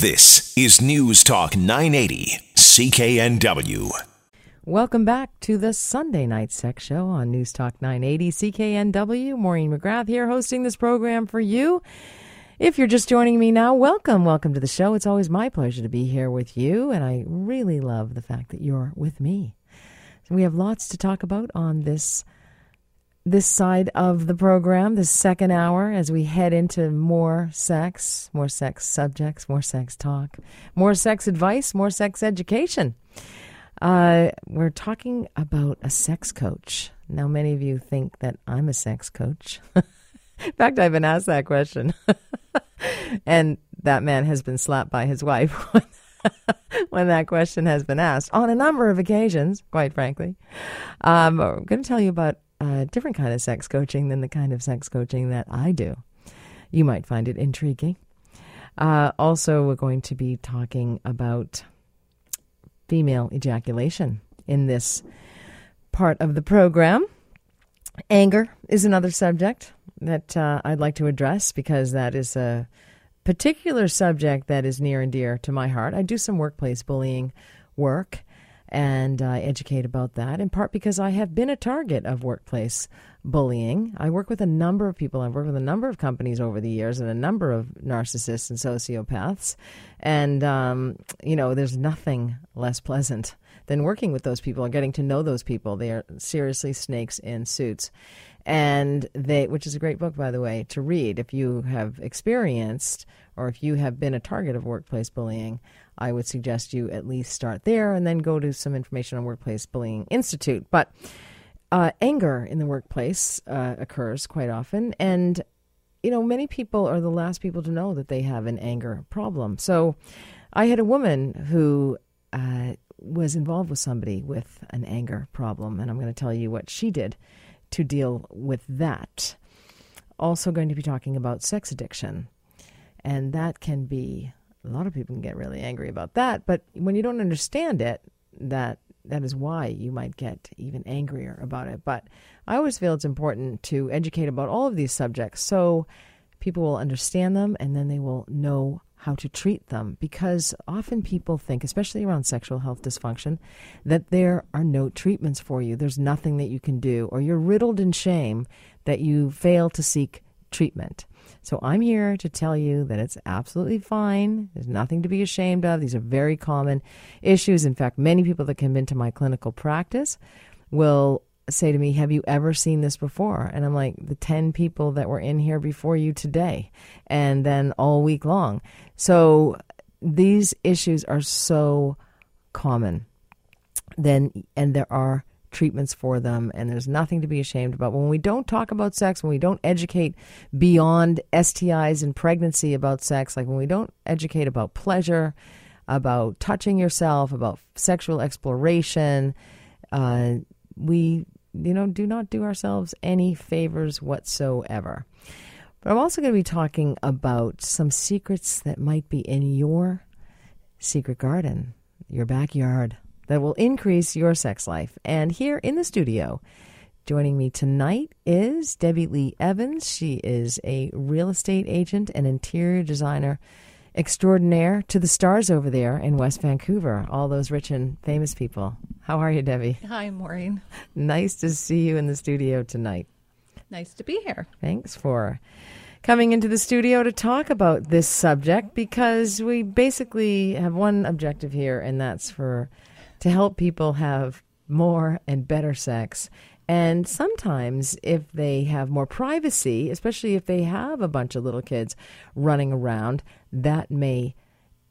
This is News Talk 980 CKNW. Welcome back to the Sunday Night Sex Show on News Talk 980 CKNW. Maureen McGrath here hosting this program for you. If you're just joining me now, welcome. Welcome to the show. It's always my pleasure to be here with you, and I really love the fact that you're with me. So we have lots to talk about on this side of the program, this second hour, as we head into more sex subjects, more sex talk, more sex advice, more sex education. We're talking about a sex coach. Now, many of you think that I'm a sex coach. In fact, I've been asked that question. And that man has been slapped by his wife when that question has been asked on a number of occasions, quite frankly. I'm going to tell you about a different kind of sex coaching than the kind of sex coaching that I do. You might find it intriguing. Also, we're going to be talking about female ejaculation in this part of the program. Anger is another subject that I'd like to address because that is a particular subject that is near and dear to my heart. I do some workplace bullying work, and I educate about that, in part because I have been a target of workplace bullying. I work with a number of people. I've worked with a number of companies over the years and a number of narcissists and sociopaths. And, there's nothing less pleasant than working with those people and getting to know those people. They are seriously snakes in suits. And which is a great book, by the way, to read if you have experienced or if you have been a target of workplace bullying. I would suggest you at least start there and then go to some information on Workplace Bullying Institute. But anger in the workplace occurs quite often. And, many people are the last people to know that they have an anger problem. So I had a woman who was involved with somebody with an anger problem. And I'm going to tell you what she did to deal with that. Also going to be talking about sex addiction. And that can be... a lot of people can get really angry about that, but when you don't understand it, that is why you might get even angrier about it. But I always feel it's important to educate about all of these subjects so people will understand them and then they will know how to treat them, because often people think, especially around sexual health dysfunction, that there are no treatments for you. There's nothing that you can do, or you're riddled in shame that you fail to seek treatment. So I'm here to tell you that it's absolutely fine. There's nothing to be ashamed of. These are very common issues. In fact, many people that come into my clinical practice will say to me, have you ever seen this before? And I'm like, the 10 people that were in here before you today, and then all week long. So these issues are so common. And there are treatments for them, and there's nothing to be ashamed about. When we don't talk about sex, when we don't educate beyond STIs and pregnancy about sex, like when we don't educate about pleasure, about touching yourself, about sexual exploration, we do not do ourselves any favors whatsoever. But I'm also going to be talking about some secrets that might be in your secret garden, your backyard, that will increase your sex life. And here in the studio, joining me tonight is Debbie Lee Evans. She is a real estate agent and interior designer extraordinaire, to the stars over there in West Vancouver, all those rich and famous people. How are you, Debbie? Hi, Maureen. Nice to see you in the studio tonight. Nice to be here. Thanks for coming into the studio to talk about this subject, because we basically have one objective here, and that's to help people have more and better sex. And sometimes if they have more privacy, especially if they have a bunch of little kids running around, that may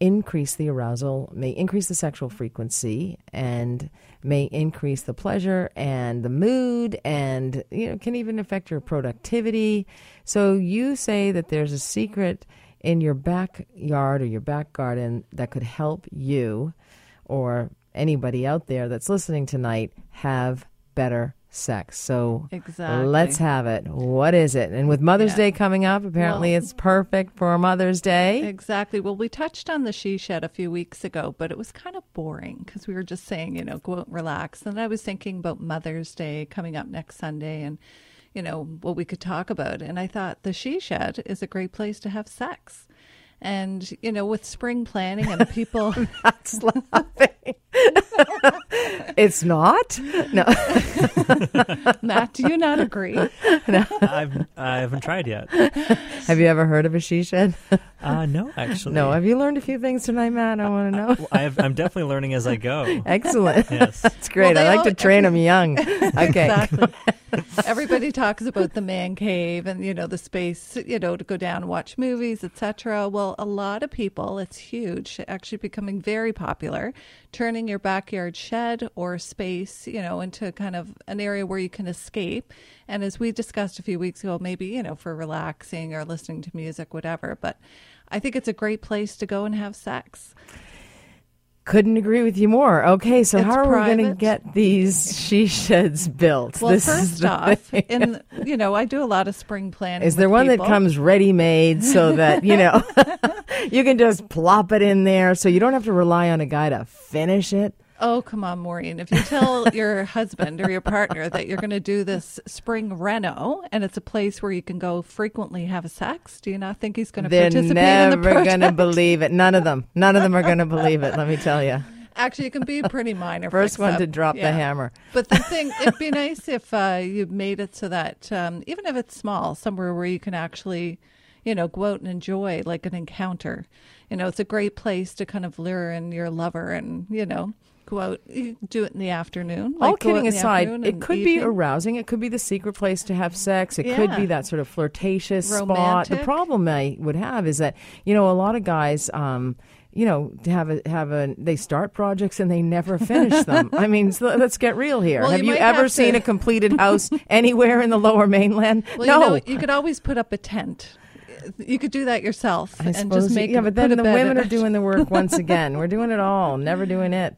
increase the arousal, may increase the sexual frequency, and may increase the pleasure and the mood, and can even affect your productivity. So you say that there's a secret in your backyard or your back garden that could help you or anybody out there that's listening tonight have better sex. So exactly. Let's have it. What is it? And with Mother's Day coming up, apparently it's perfect for Mother's Day. Exactly. Well, we touched on the she shed a few weeks ago, but it was kind of boring because we were just saying, go out and relax. And I was thinking about Mother's Day coming up next Sunday and, what we could talk about. And I thought the she shed is a great place to have sex. And, you know, with spring planning and people... That's laughing. It's not? No. Matt, do you not agree? No. I haven't tried yet. Have you ever heard of a she shed? No, actually. No. Have you learned a few things tonight, Matt? I want to know. I'm definitely learning as I go. Excellent. Yes. That's great. Well, I like to train them young. Okay. Exactly. Everybody talks about the man cave and, you know, the space, you know, to go down and watch movies, etc. Well, a lot of people, it's huge, actually becoming very popular, turning your backyard shed or space, you know, into kind of an area where you can escape. And as we discussed a few weeks ago, maybe, you know, for relaxing or listening to music, whatever. But I think it's a great place to go and have sex. Couldn't agree with you more. Okay, so how are we going to get these she sheds built? Well, first off, and you know, I do a lot of spring planning. Is there one that comes ready-made so that, you know, you can just plop it in there so you don't have to rely on a guy to finish it? Oh, come on, Maureen. If you tell your husband or your partner that you're going to do this spring reno and it's a place where you can go frequently have sex, do you not think he's going to participate in the project? They're never going to believe it. None of them. None of them are going to believe it, let me tell you. Actually, it can be pretty minor. First one to drop the hammer. But the thing, it'd be nice if you made it so that even if it's small, somewhere where you can actually, you know, go out and enjoy like an encounter. You know, it's a great place to kind of lure in your lover and, you know, go out, do it in the afternoon. All kidding aside, it could be arousing. It could be the secret place to have sex. It could be that sort of flirtatious spot. The problem I would have is that, you know, a lot of guys, you know, they start projects and they never finish them. I mean, so let's get real here. Well, have you ever seen a completed house anywhere in the Lower Mainland? Well, no. You know, you could always put up a tent. You could do that yourself and just make it. Yeah, but then the women are doing the work once again. We're doing it all, never doing it.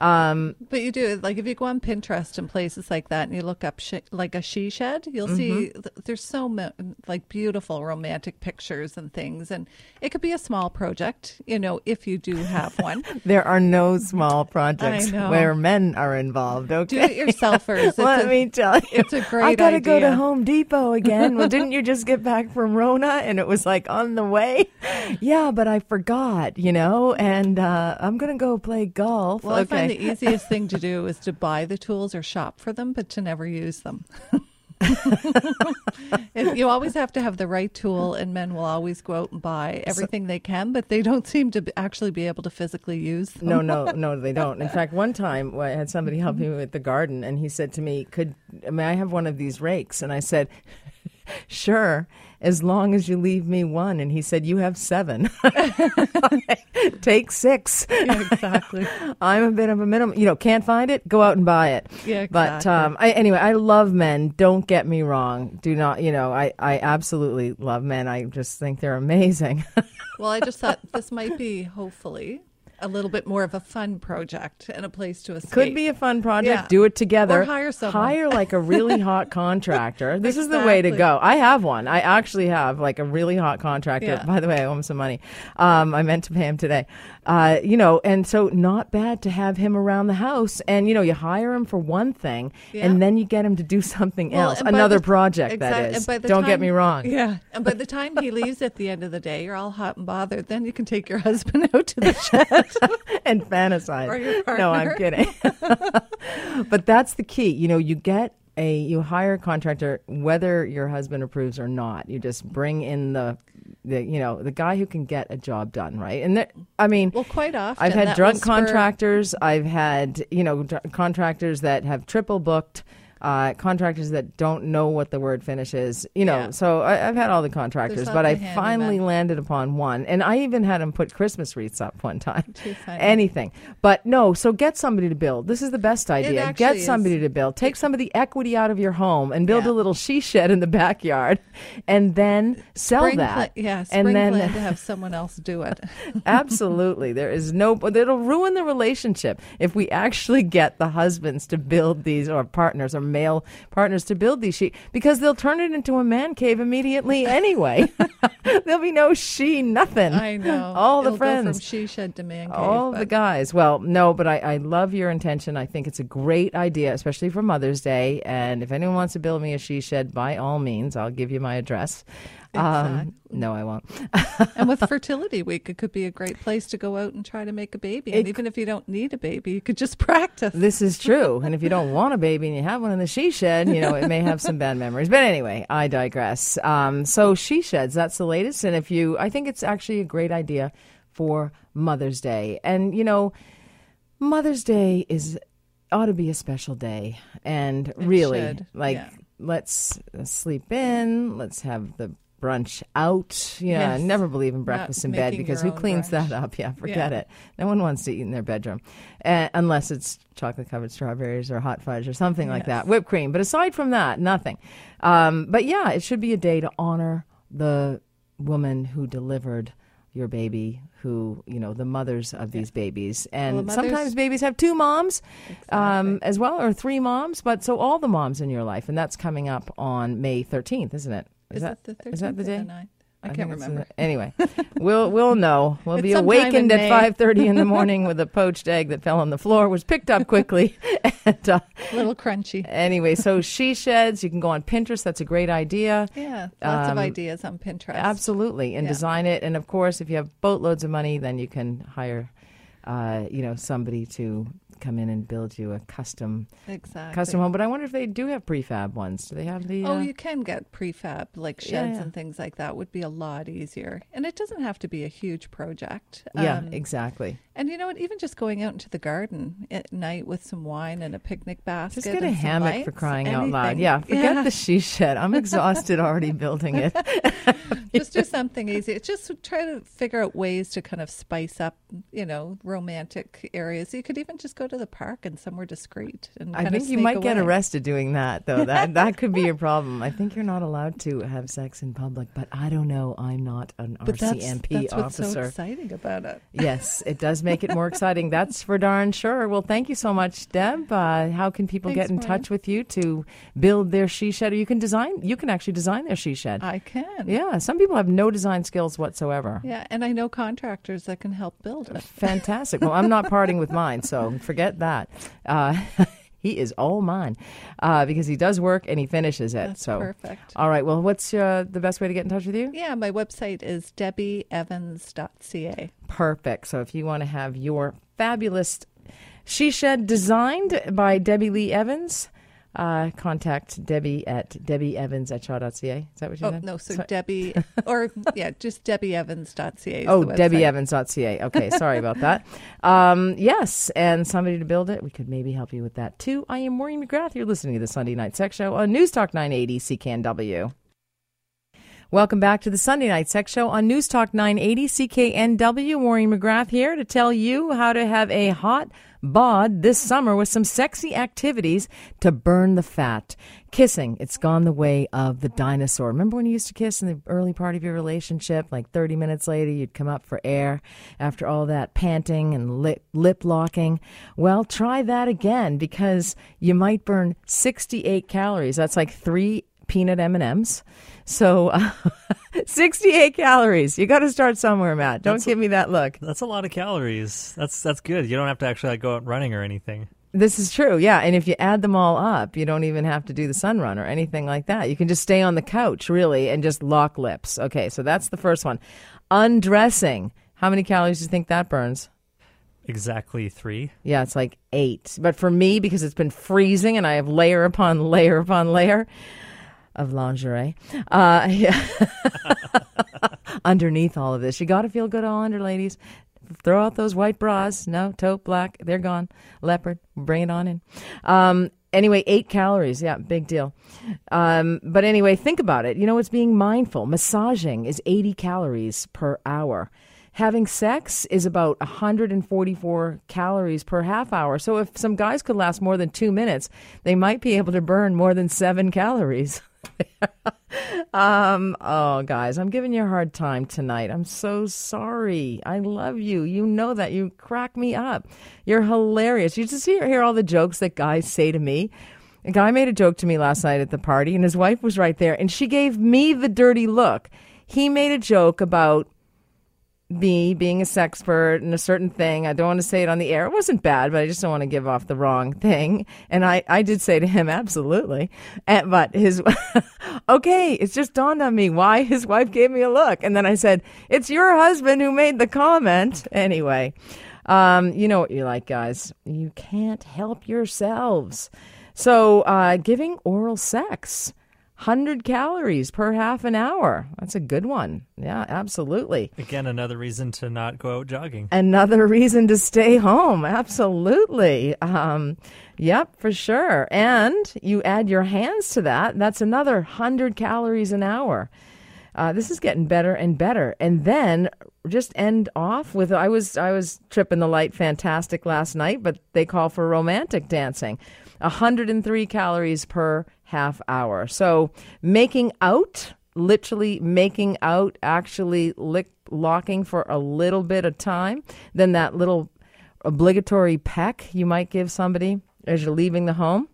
But you do, like if you go on Pinterest and places like that and you look up like a she shed, you'll see there's so like beautiful romantic pictures and things. And it could be a small project, you know, if you do have one. There are no small projects where men are involved. Okay. Do it yourselfers. Let me tell you. It's a great idea. I got to go to Home Depot again. Well, didn't you just get back from Rona? And it was like on the way. Yeah, but I forgot, you know, and I'm going to go play golf. Well, okay. The easiest thing to do is to buy the tools or shop for them, but to never use them. You always have to have the right tool, and men will always go out and buy everything they can, but they don't seem to actually be able to physically use them. No, they don't. In fact, one time I had somebody help me with the garden, and he said to me, may I have one of these rakes? And I said, sure, as long as you leave me one. And he said, you have 7. Take 6. Yeah, exactly. I'm a bit of a minimum. You know, can't find it? Go out and buy it. Yeah, exactly. But anyway, I love men. Don't get me wrong. Do not, you know, I absolutely love men. I just think they're amazing. Well, I just thought this might be, hopefully, a little bit more of a fun project and a place to escape. Could be a fun project. Yeah. Do it together. Or hire someone. Hire like a really hot contractor. This is the way to go. I have one. I actually have like a really hot contractor. Yeah. By the way, I owe him some money. I meant to pay him today. You know, and so not bad to have him around the house. And, you know, you hire him for one thing and then you get him to do something else. Another project, that is. Don't get me wrong. Yeah. And by the time he leaves at the end of the day, you're all hot and bothered. Then you can take your husband out to the shed. And fantasize. No, I'm kidding. But that's the key. You know, you hire a contractor, whether your husband approves or not. You just bring in the guy who can get a job done, right? And quite often I've had drunk contractors. I've had, you know, contractors that have triple booked. Contractors that don't know what the word finish is, you know. Yeah. So I've had all the contractors, but I finally landed upon one, and I even had him put Christmas wreaths up one time. Anything, but no. So get somebody to build. This is the best idea. Get somebody to build. Take some of the equity out of your home and build a little she shed in the backyard, and then sell that. Plan to have someone else do it. Absolutely, it'll ruin the relationship if we actually get the husbands to build these, or partners or male partners to build these because they'll turn it into a man cave immediately anyway. There'll be no nothing. I know. All the friends. Go from she shed to man cave. The guys. Well, no, but I love your intention. I think it's a great idea, especially for Mother's Day. And if anyone wants to build me a she shed, by all means, I'll give you my address. Exactly. No, I won't. And with fertility week, it could be a great place to go out and try to make a baby. And even if you don't need a baby, you could just practice. This is true. And if you don't want a baby and you have one in the she shed, you know, it may have some bad memories. But anyway, I digress. So she sheds, that's the latest. And if you, I think it's actually a great idea for Mother's Day. And, you know, Mother's Day is ought to be a special day. And it really should. Let's sleep in. Let's have the brunch out. Yeah, yes. Never believe in breakfast in bed, because who cleans brunch. That up? Yeah, forget it. No one wants to eat in their bedroom, unless it's chocolate-covered strawberries or hot fudge or something like that, whipped cream. But aside from that, nothing. But yeah, it should be a day to honor the woman who delivered your baby, who, you know, the mothers of these babies. And sometimes babies have two moms as well, or three moms, but so all the moms in your life. And that's coming up on May 13th, isn't it? Is that the 13th? Is that the day? The 9th? I can't remember. Anyway, we'll know. We'll be awakened at 5:30 in the morning with a poached egg that fell on the floor, was picked up quickly. And, a little crunchy. Anyway, so she sheds. You can go on Pinterest. That's a great idea. Yeah, lots of ideas on Pinterest. Absolutely, and design it. And, of course, if you have boatloads of money, then you can hire, somebody to come in and build you a custom home. But I wonder if they do have prefab ones. Do they have the... Oh, you can get prefab, like sheds and things like that would be a lot easier. And it doesn't have to be a huge project. Yeah, exactly. And you know what? Even just going out into the garden at night with some wine and a picnic basket. Just get a hammock lights, for crying out loud. Yeah, forget the she shed. I'm exhausted already building it. Just do something easy. Just try to figure out ways to kind of spice up, you know, romantic areas. You could even just go to the park and somewhere discreet. And I think you might get arrested doing that, though. That could be your problem. I think you're not allowed to have sex in public, but I don't know. I'm not an RCMP officer. That's what's so exciting about it. Yes, it does make it more exciting. That's for darn sure. Well, thank you so much, Deb. How can people get in touch with you to build their she shed? Or you can actually design their she shed. I can. Yeah, some people have no design skills whatsoever. Yeah, and I know contractors that can help build it. Fantastic. Well, I'm not parting with mine, so forget that. He is all mine because he does work and he finishes it. That's perfect. All right. Well, what's the best way to get in touch with you? Yeah, my website is debbieevans.ca. Perfect. So if you want to have your fabulous she shed designed by Debbie Lee Evans, contact Debbie at debbieevans@shaw.ca. Is that what you said? Oh, no, so sorry. Debbie, or just debbieevans.ca. Oh, debbieevans.ca. Okay, sorry about that. Yes, and somebody to build it. We could maybe help you with that, too. I am Maureen McGrath. You're listening to the Sunday Night Sex Show on News Talk 980 CKNW. Welcome back to the Sunday Night Sex Show on News Talk 980 CKNW. Maureen McGrath here to tell you how to have a hot bod this summer with some sexy activities to burn the fat. Kissing, it's gone the way of the dinosaur. Remember when you used to kiss in the early part of your relationship? Like 30 minutes later, you'd come up for air after all that panting and lip locking. Well, try that again, because you might burn 68 calories. That's like 3 peanut M&Ms. So 68 calories. You got to start somewhere, Matt. Don't give me that look. That's a lot of calories. That's good. You don't have to actually go out running or anything. This is true, yeah. And if you add them all up, you don't even have to do the sun run or anything like that. You can just stay on the couch, really, and just lock lips. Okay, so that's the first one. Undressing. How many calories do you think that burns? Exactly 3. Yeah, it's like 8. But for me, because it's been freezing and I have layer upon layer upon layer of lingerie underneath all of this, you got to feel good all under, ladies. Throw out those white bras. No, taupe, black, they're gone. Leopard, bring it on in. Anyway, 8 calories. Yeah, big deal. But anyway, think about it. You know, it's being mindful. Massaging is 80 calories per hour. Having sex is about 144 calories per half hour. So if some guys could last more than 2 minutes, they might be able to burn more than 7 calories. Oh, guys, I'm giving you a hard time tonight. I'm so sorry. I love you. You know that. You crack me up. You're hilarious. You just hear all the jokes that guys say to me. A guy made a joke to me last night at the party, and his wife was right there, and she gave me the dirty look. He made a joke about me being a sexpert and a certain thing. I don't want to say it on the air. It wasn't bad, but I just don't want to give off the wrong thing. And I did say to him, absolutely. But his, okay, it's just dawned on me why his wife gave me a look. And then I said, it's your husband who made the comment. Anyway, you know what you're like, guys. You can't help yourselves. So giving oral sex. 100 calories per half an hour. That's a good one. Yeah, absolutely. Again, another reason to not go out jogging. Another reason to stay home. Absolutely. Yep, for sure. And you add your hands to that. That's another 100 calories an hour. This is getting better and better. And then just end off with, I was tripping the light fantastic last night, but they call for romantic dancing. 103 calories per half hour. So making out, literally making out, actually locking for a little bit of time, then that little obligatory peck you might give somebody as you're leaving the home,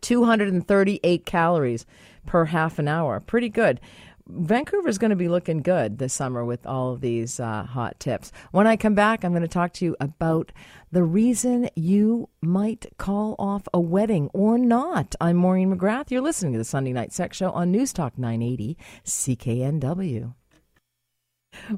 238 calories per half an hour. Pretty good. Vancouver's going to be looking good this summer with all of these hot tips. When I come back, I'm going to talk to you about the reason you might call off a wedding or not. I'm Maureen McGrath. You're listening to the Sunday Night Sex Show on News Talk 980 CKNW.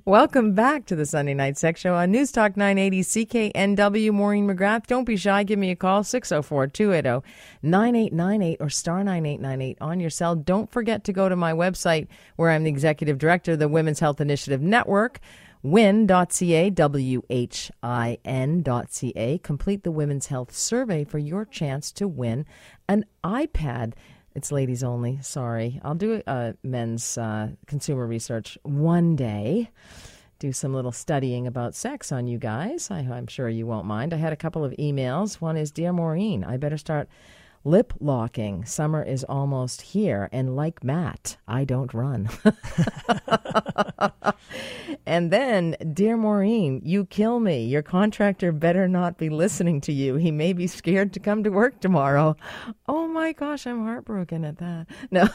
Welcome back to the Sunday Night Sex Show on News Talk 980 CKNW. Maureen McGrath. Don't be shy. Give me a call, 604-280-9898 or star 9898 on your cell. Don't forget to go to my website where I'm the executive director of the Women's Health Initiative Network, whin.ca, WHIN.ca. Complete the Women's Health Survey for your chance to win an iPad. It's ladies only, sorry. I'll do men's consumer research one day. Do some little studying about sex on you guys. I'm sure you won't mind. I had a couple of emails. One is, Dear Maureen, I better start lip locking. Summer is almost here, and like Matt, I don't run. And then, Dear Maureen, you kill me. Your contractor better not be listening to you. He may be scared to come to work tomorrow. Oh my gosh, I'm heartbroken at that. No,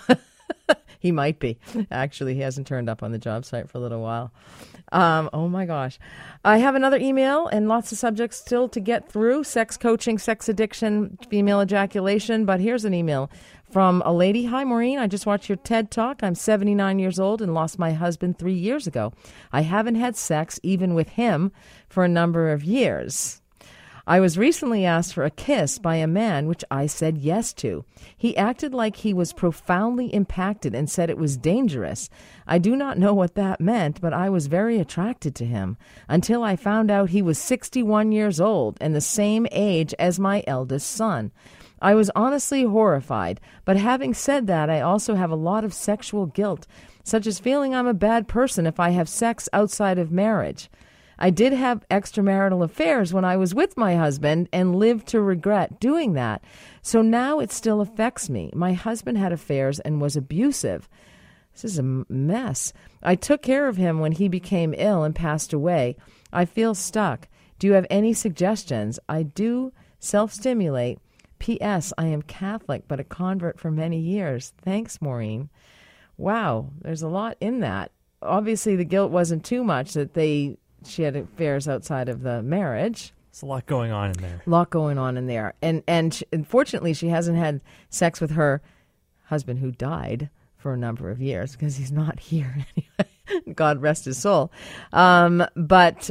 he might be. Actually, he hasn't turned up on the job site for a little while. Oh my gosh. I have another email and lots of subjects still to get through. Sex coaching, sex addiction, female ejaculation. But here's an email from a lady. Hi, Maureen. I just watched your TED Talk. I'm 79 years old and lost my husband 3 years ago. I haven't had sex, even with him, for a number of years. I was recently asked for a kiss by a man, which I said yes to. He acted like he was profoundly impacted and said it was dangerous. I do not know what that meant, but I was very attracted to him until I found out he was 61 years old and the same age as my eldest son. I was honestly horrified, but having said that, I also have a lot of sexual guilt, such as feeling I'm a bad person if I have sex outside of marriage. I did have extramarital affairs when I was with my husband and lived to regret doing that. So now it still affects me. My husband had affairs and was abusive. This is a mess. I took care of him when he became ill and passed away. I feel stuck. Do you have any suggestions? I do self-stimulate. P.S. I am Catholic, but a convert for many years. Thanks, Maureen. Wow, there's a lot in that. Obviously, the guilt wasn't too much that she had affairs outside of the marriage. There's a lot going on in there. And unfortunately, she hasn't had sex with her husband who died for a number of years because he's not here anyway. God rest his soul. But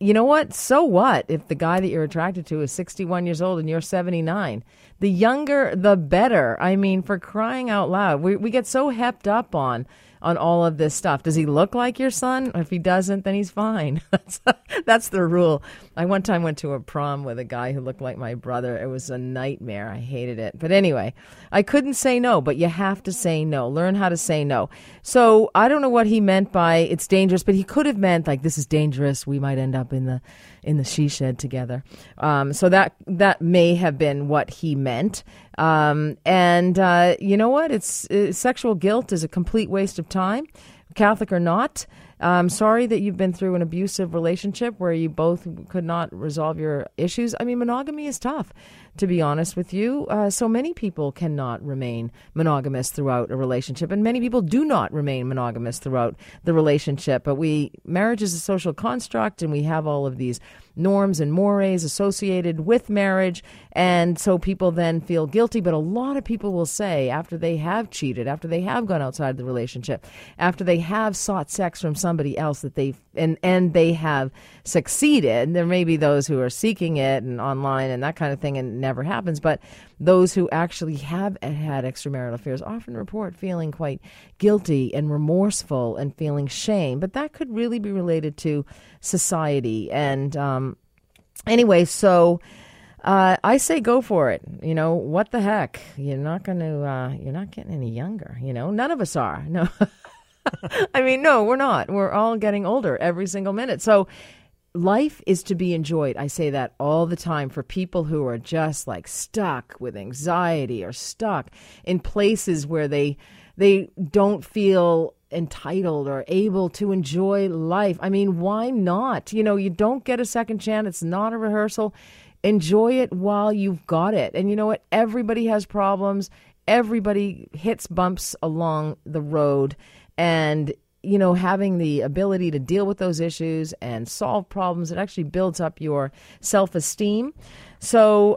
you know what? So what if the guy that you're attracted to is 61 years old and you're 79? The younger, the better. I mean, for crying out loud. We get so hepped up on all of this stuff. Does he look like your son? If he doesn't, then he's fine. That's the rule. I one time went to a prom with a guy who looked like my brother. It was a nightmare. I hated it. But anyway, I couldn't say no, but you have to say no. Learn how to say no. So I don't know what he meant by it's dangerous, but he could have meant like this is dangerous. We might end up in the she shed together. So that may have been what he meant. You know what? Sexual guilt is a complete waste of time, Catholic or not. I'm sorry that you've been through an abusive relationship where you both could not resolve your issues. I mean, monogamy is tough, to be honest with you. So many people cannot remain monogamous throughout a relationship, and many people do not remain monogamous throughout the relationship. But marriage is a social construct, and we have all of these norms and mores associated with marriage, and so people then feel guilty. But a lot of people will say, after they have cheated, after they have gone outside the relationship, after they have sought sex from somebody else that they've and they have succeeded. There may be those who are seeking it and online and that kind of thing, and it never happens. But those who actually have had extramarital affairs often report feeling quite guilty and remorseful and feeling shame. But that could really be related to society. And anyway, so I say go for it. You know, what the heck? You're not getting any younger. You know, none of us are. No. I mean, no, we're not. We're all getting older every single minute. So life is to be enjoyed. I say that all the time for people who are just like stuck with anxiety or stuck in places where they don't feel entitled or able to enjoy life. I mean, why not? You know, you don't get a second chance. It's not a rehearsal. Enjoy it while you've got it. And you know what? Everybody has problems. Everybody hits bumps along the road. And, you know, having the ability to deal with those issues and solve problems, it actually builds up your self-esteem. So,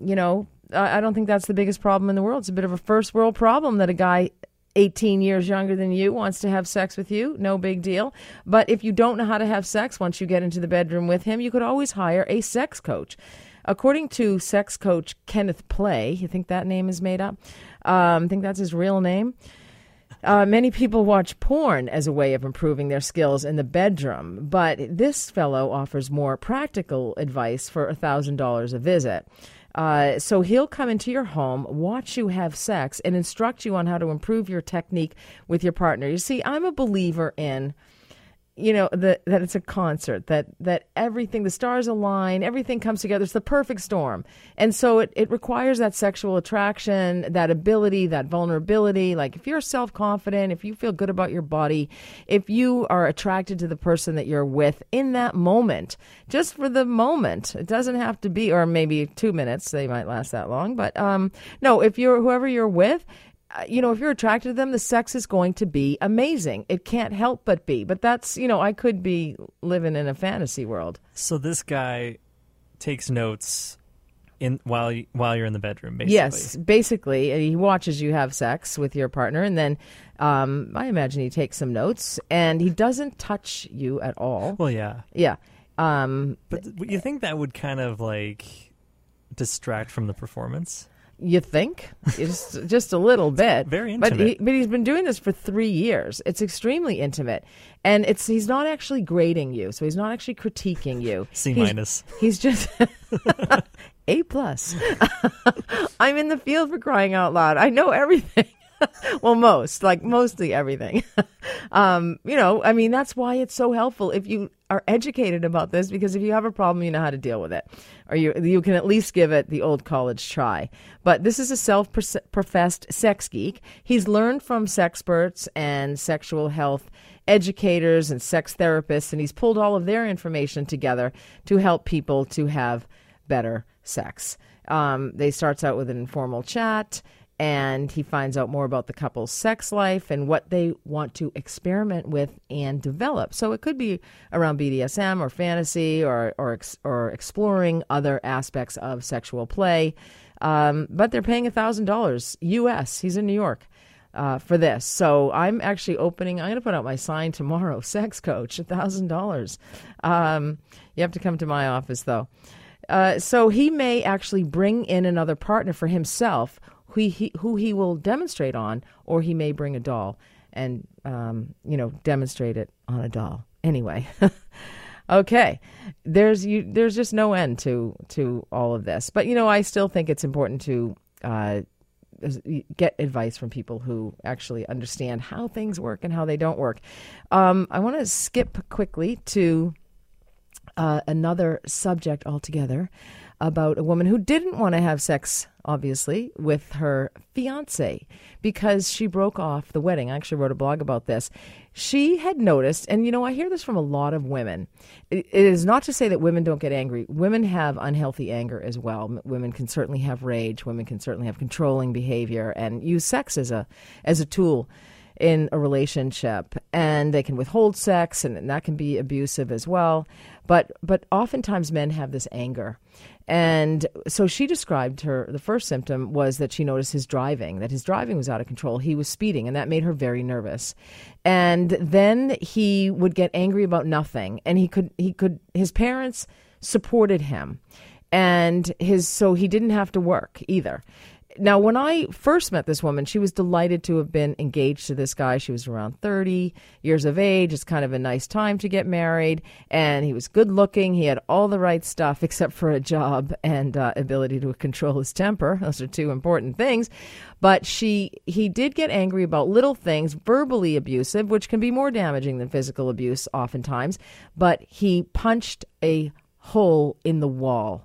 you know, I don't think that's the biggest problem in the world. It's a bit of a first world problem that a guy 18 years younger than you wants to have sex with you. No big deal. But if you don't know how to have sex once you get into the bedroom with him, you could always hire a sex coach. According to sex coach Kenneth Play, you think that name is made up? I think that's his real name. Many people watch porn as a way of improving their skills in the bedroom, but this fellow offers more practical advice for $1,000 a visit. So he'll come into your home, watch you have sex, and instruct you on how to improve your technique with your partner. You see, I'm a believer in, you know, that it's a concert, that everything, the stars align, everything comes together. It's the perfect storm. And so it requires that sexual attraction, that ability, that vulnerability. Like if you're self-confident, if you feel good about your body, if you are attracted to the person that you're with in that moment, just for the moment, it doesn't have to be, or maybe 2 minutes, they might last that long. But no, if you're whoever you're with, you know, if you're attracted to them, the sex is going to be amazing. It can't help but be. But that's, you know, I could be living in a fantasy world. So this guy takes notes while you're in the bedroom, basically. Yes, basically. And he watches you have sex with your partner. And then I imagine he takes some notes. And he doesn't touch you at all. Well, yeah. Yeah. But you think that would kind of, like, distract from the performance? You think? It's just a little bit. Very intimate. But he's been doing this for 3 years. It's extremely intimate. And he's not actually grading you, so he's not actually critiquing you. C-. He's just A+. I'm in the field for crying out loud. I know everything. Well, mostly everything. You know, I mean, that's why it's so helpful if you are educated about this, because if you have a problem, you know how to deal with it, or you can at least give it the old college try. But this is a self-professed sex geek. He's learned from sexperts and sexual health educators and sex therapists, and he's pulled all of their information together to help people to have better sex. They starts out with an informal chat, and he finds out more about the couple's sex life and what they want to experiment with and develop. So it could be around BDSM or fantasy or exploring other aspects of sexual play. But they're paying $1,000 U.S. He's in New York for this. So I'm actually I'm going to put out my sign tomorrow. Sex coach, $1,000. You have to come to my office, though. So he may actually bring in another partner for himself, who he will demonstrate on, or he may bring a doll and, you know, demonstrate it on a doll. Anyway, okay, there's just no end to all of this. But, you know, I still think it's important to get advice from people who actually understand how things work and how they don't work. I want to skip quickly to another subject altogether about a woman who didn't want to have sex, obviously, with her fiancé because she broke off the wedding. I actually wrote a blog about this. She had noticed, and, you know, I hear this from a lot of women. It is not to say that women don't get angry. Women have unhealthy anger as well. Women can certainly have rage. Women can certainly have controlling behavior and use sex as a tool in a relationship. And they can withhold sex, and that can be abusive as well. But oftentimes men have this anger. And so she described the first symptom was that she noticed that his driving was out of control. He was speeding, and that made her very nervous. And then he would get angry about nothing. And his parents supported him. And so he didn't have to work either. Now, when I first met this woman, she was delighted to have been engaged to this guy. She was around 30 years of age. It's kind of a nice time to get married. And he was good looking. He had all the right stuff except for a job and ability to control his temper. Those are two important things. But he did get angry about little things, verbally abusive, which can be more damaging than physical abuse oftentimes. But he punched a hole in the wall.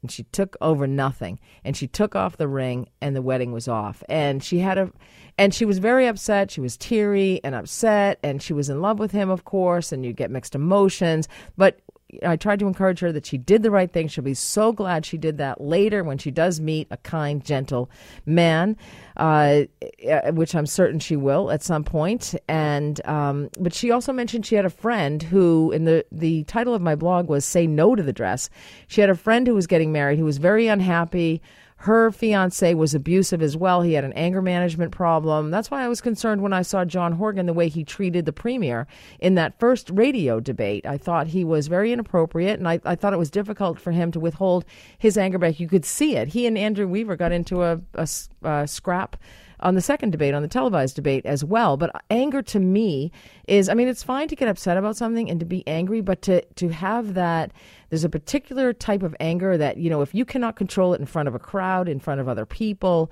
And she took over nothing, and she took off the ring, and the wedding was off. And she was very upset. She was teary and upset, and she was in love with him, of course, and you get mixed emotions. But I tried to encourage her that she did the right thing. She'll be so glad she did that later when she does meet a kind, gentle man, which I'm certain she will at some point. And but she also mentioned she had a friend who, in the title of my blog was "Say No to the Dress." She had a friend who was getting married who was very unhappy. Her fiancé was abusive as well. He had an anger management problem. That's why I was concerned when I saw John Horgan, the way he treated the premier in that first radio debate. I thought he was very inappropriate, and I thought it was difficult for him to withhold his anger back. You could see it. He and Andrew Weaver got into a scrap on the second debate, on the televised debate as well. But anger to me is, I mean, it's fine to get upset about something and to be angry, but to have that, there's a particular type of anger that, you know, if you cannot control it in front of a crowd, in front of other people,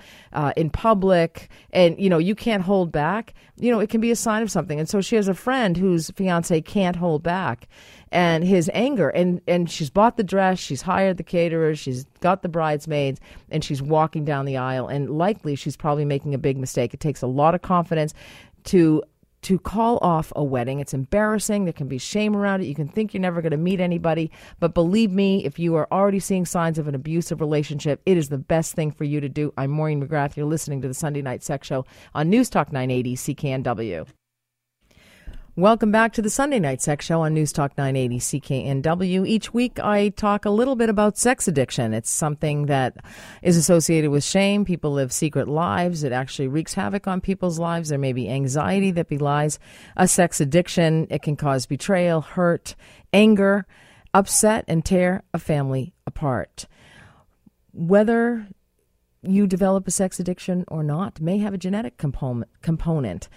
in public, and, you know, you can't hold back, you know, it can be a sign of something. And so she has a friend whose fiance can't hold back and his anger. And she's bought the dress, she's hired the caterer, she's got the bridesmaids, and she's walking down the aisle. And likely she's probably making a big mistake. It takes a lot of confidence to call off a wedding. It's embarrassing. There can be shame around it. You can think you're never going to meet anybody. But believe me, if you are already seeing signs of an abusive relationship, it is the best thing for you to do. I'm Maureen McGrath. You're listening to the Sunday Night Sex Show on News Talk 980 CKNW. Welcome back to the Sunday Night Sex Show on News Talk 980 CKNW. Each week I talk a little bit about sex addiction. It's something that is associated with shame. People live secret lives. It actually wreaks havoc on people's lives. There may be anxiety that belies a sex addiction. It can cause betrayal, hurt, anger, upset, and tear a family apart. Whether you develop a sex addiction or not may have a genetic component.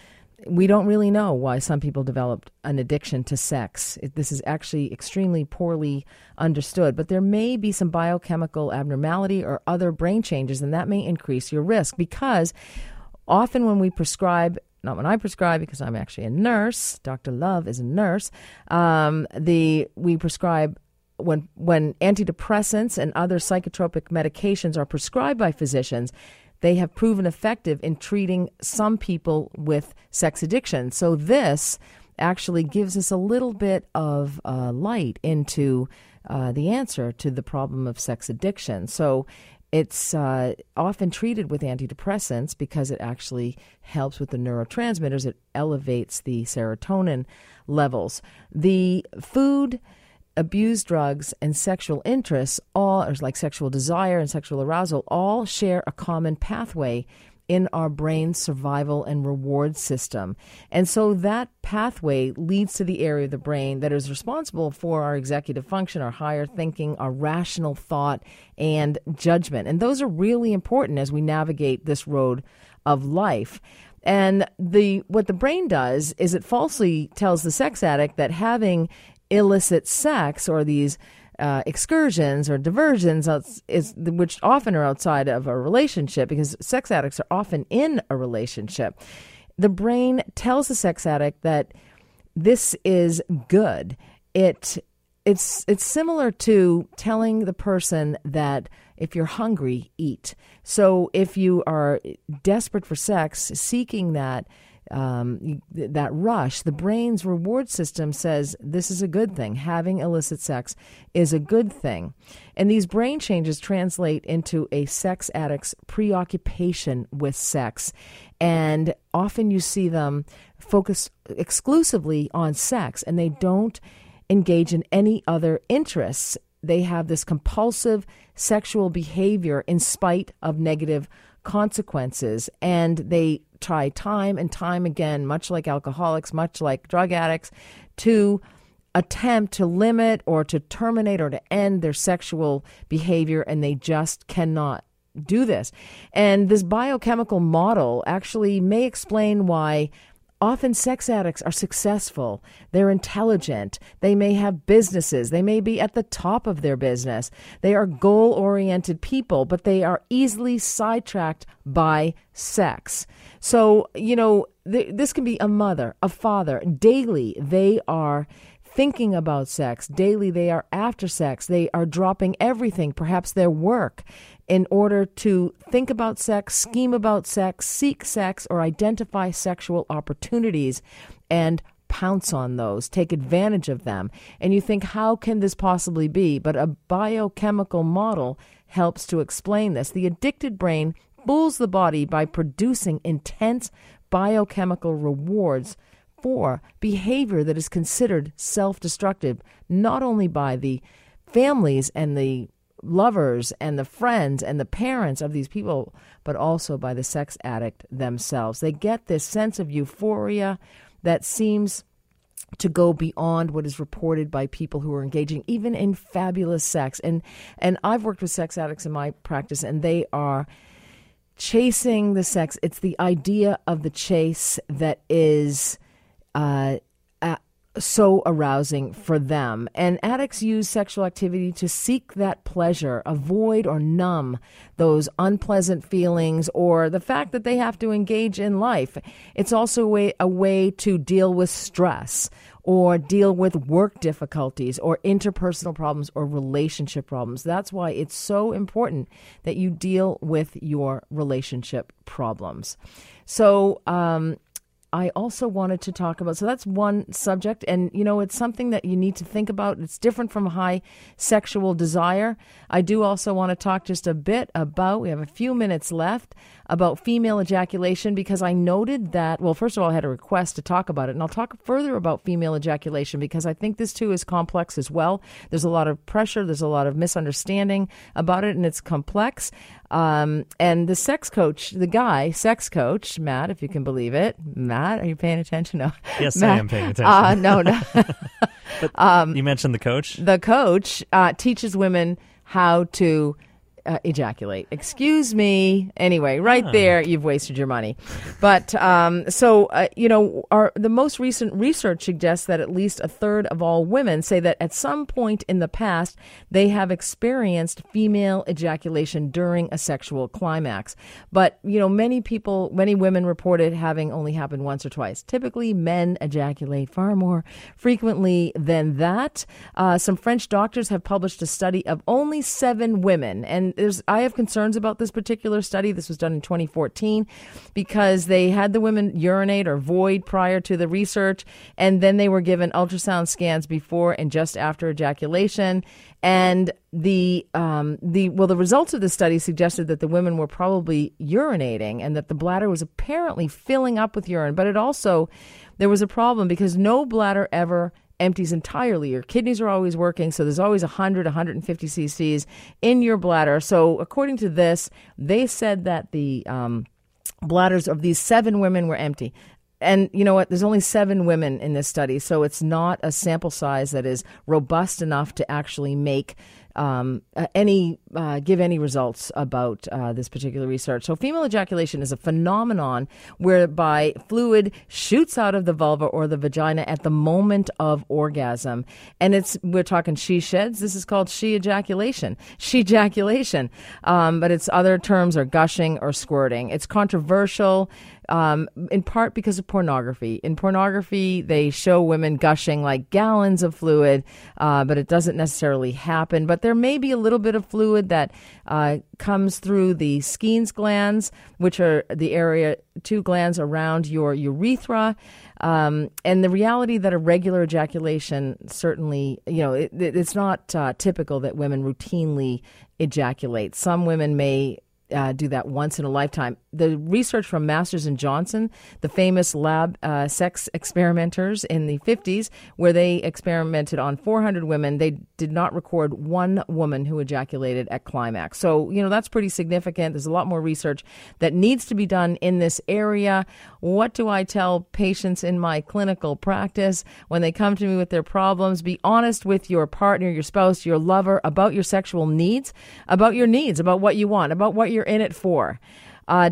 We don't really know why some people developed an addiction to sex. This is actually extremely poorly understood, but there may be some biochemical abnormality or other brain changes, and that may increase your risk because often when we prescribe, not when I prescribe because I'm actually a nurse, Dr. Love is a nurse, we prescribe when antidepressants and other psychotropic medications are prescribed by physicians, they have proven effective in treating some people with sex addiction. So this actually gives us a little bit of light into the answer to the problem of sex addiction. So it's often treated with antidepressants because it actually helps with the neurotransmitters. It elevates the serotonin levels. The food, abuse drugs, and sexual interests, all or like sexual desire and sexual arousal, all share a common pathway in our brain's survival and reward system. And so that pathway leads to the area of the brain that is responsible for our executive function, our higher thinking, our rational thought, and judgment. And those are really important as we navigate this road of life. And what the brain does is it falsely tells the sex addict that having illicit sex or these excursions or diversions, which often are outside of a relationship because sex addicts are often in a relationship. The brain tells the sex addict that this is good. It it's similar to telling the person that if you're hungry, eat. So if you are desperate for sex, seeking that that rush, the brain's reward system says this is a good thing. Having illicit sex is a good thing. And these brain changes translate into a sex addict's preoccupation with sex. And often you see them focus exclusively on sex, and they don't engage in any other interests. They have this compulsive sexual behavior in spite of negative consequences, and they try time and time again, much like alcoholics, much like drug addicts, to attempt to limit or to terminate or to end their sexual behavior, and they just cannot do this. And this biochemical model actually may explain why often sex addicts are successful, they're intelligent, they may have businesses, they may be at the top of their business, they are goal-oriented people, but they are easily sidetracked by sex. So, you know, this can be a mother, a father. Daily, they are thinking about sex. Daily, they are after sex. They are dropping everything, perhaps their work, in order to think about sex, scheme about sex, seek sex, or identify sexual opportunities and pounce on those, take advantage of them. And you think, how can this possibly be? But a biochemical model helps to explain this. The addicted brain fools the body by producing intense biochemical rewards for behavior that is considered self-destructive, not only by the families and the lovers and the friends and the parents of these people, but also by the sex addict themselves. They get this sense of euphoria that seems to go beyond what is reported by people who are engaging even in fabulous sex. And I've worked with sex addicts in my practice, and they are chasing the sex. It's the idea of the chase that is so arousing for them. And addicts use sexual activity to seek that pleasure, avoid or numb those unpleasant feelings or the fact that they have to engage in life. It's also a way to deal with stress or deal with work difficulties or interpersonal problems or relationship problems. That's why it's so important that you deal with your relationship problems. So, I also wanted to talk about, so that's one subject, and you know, it's something that you need to think about. It's different from high sexual desire. I do also want to talk just a bit about, we have a few minutes left, about female ejaculation, because I noted that, well, first of all, I had a request to talk about it, and I'll talk further about female ejaculation because I think this too is complex as well. There's a lot of pressure, there's a lot of misunderstanding about it, and it's complex. And the sex coach, the guy, sex coach, Matt, if you can believe it, Matt, are you paying attention? No. Yes, Matt, I am paying attention. No. But you mentioned the coach. The coach teaches women how to ejaculate. Excuse me. Anyway, there, you've wasted your money. But the most recent research suggests that at least a third of all women say that at some point in the past, they have experienced female ejaculation during a sexual climax. But, you know, many women reported having only happened once or twice. Typically, men ejaculate far more frequently than that. Some French doctors have published a study of only 7 women, and I have concerns about this particular study. This was done in 2014 because they had the women urinate or void prior to the research, and then they were given ultrasound scans before and just after ejaculation. And the results of the study suggested that the women were probably urinating and that the bladder was apparently filling up with urine. But it also, there was a problem because no bladder ever empties entirely. Your kidneys are always working, so there's always 100, 150 cc's in your bladder. So according to this, they said that the bladders of these 7 women were empty. And you know what? There's only 7 women in this study, so it's not a sample size that is robust enough to actually make give any results about this particular research. So female ejaculation is a phenomenon whereby fluid shoots out of the vulva or the vagina at the moment of orgasm. And we're talking she sheds. This is called she ejaculation. But its other terms are gushing or squirting. It's controversial. in part because of pornography. In pornography, they show women gushing like gallons of fluid, but it doesn't necessarily happen. But there may be a little bit of fluid that comes through the Skene's glands, which are the area, two glands around your urethra. And the reality that a regular ejaculation certainly, you know, it's not typical that women routinely ejaculate. Some women may do that once in a lifetime. The research from Masters and Johnson, the famous lab sex experimenters in the 50s, where they experimented on 400 women, they did not record one woman who ejaculated at climax. So, you know, that's pretty significant. There's a lot more research that needs to be done in this area. What do I tell patients in my clinical practice when they come to me with their problems? Be honest with your partner, your spouse, your lover about your sexual needs, about your needs, about what you want, about what you're in it for.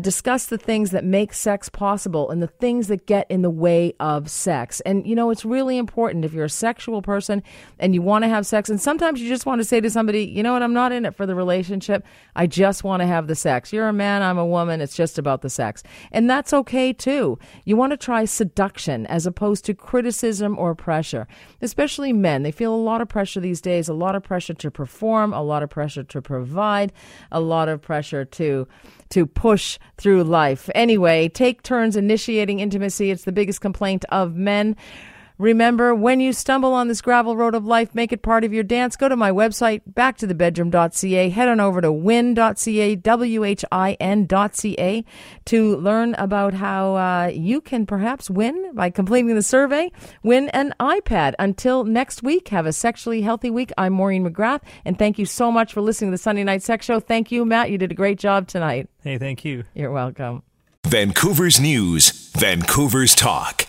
Discuss the things that make sex possible and the things that get in the way of sex. And, you know, it's really important if you're a sexual person and you want to have sex. And sometimes you just want to say to somebody, you know what, I'm not in it for the relationship. I just want to have the sex. You're a man, I'm a woman. It's just about the sex. And that's okay, too. You want to try seduction as opposed to criticism or pressure, especially men. They feel a lot of pressure these days, a lot of pressure to perform, a lot of pressure to provide, a lot of pressure to push through life. Anyway, take turns initiating intimacy. It's the biggest complaint of men. Remember, when you stumble on this gravel road of life, make it part of your dance. Go to my website, backtothebedroom.ca. Head on over to whin.ca, WHIN.ca, to learn about how you can perhaps win by completing the survey, win an iPad. Until next week, have a sexually healthy week. I'm Maureen McGrath, and thank you so much for listening to the Sunday Night Sex Show. Thank you, Matt. You did a great job tonight. Hey, thank you. You're welcome. Vancouver's News, Vancouver's Talk.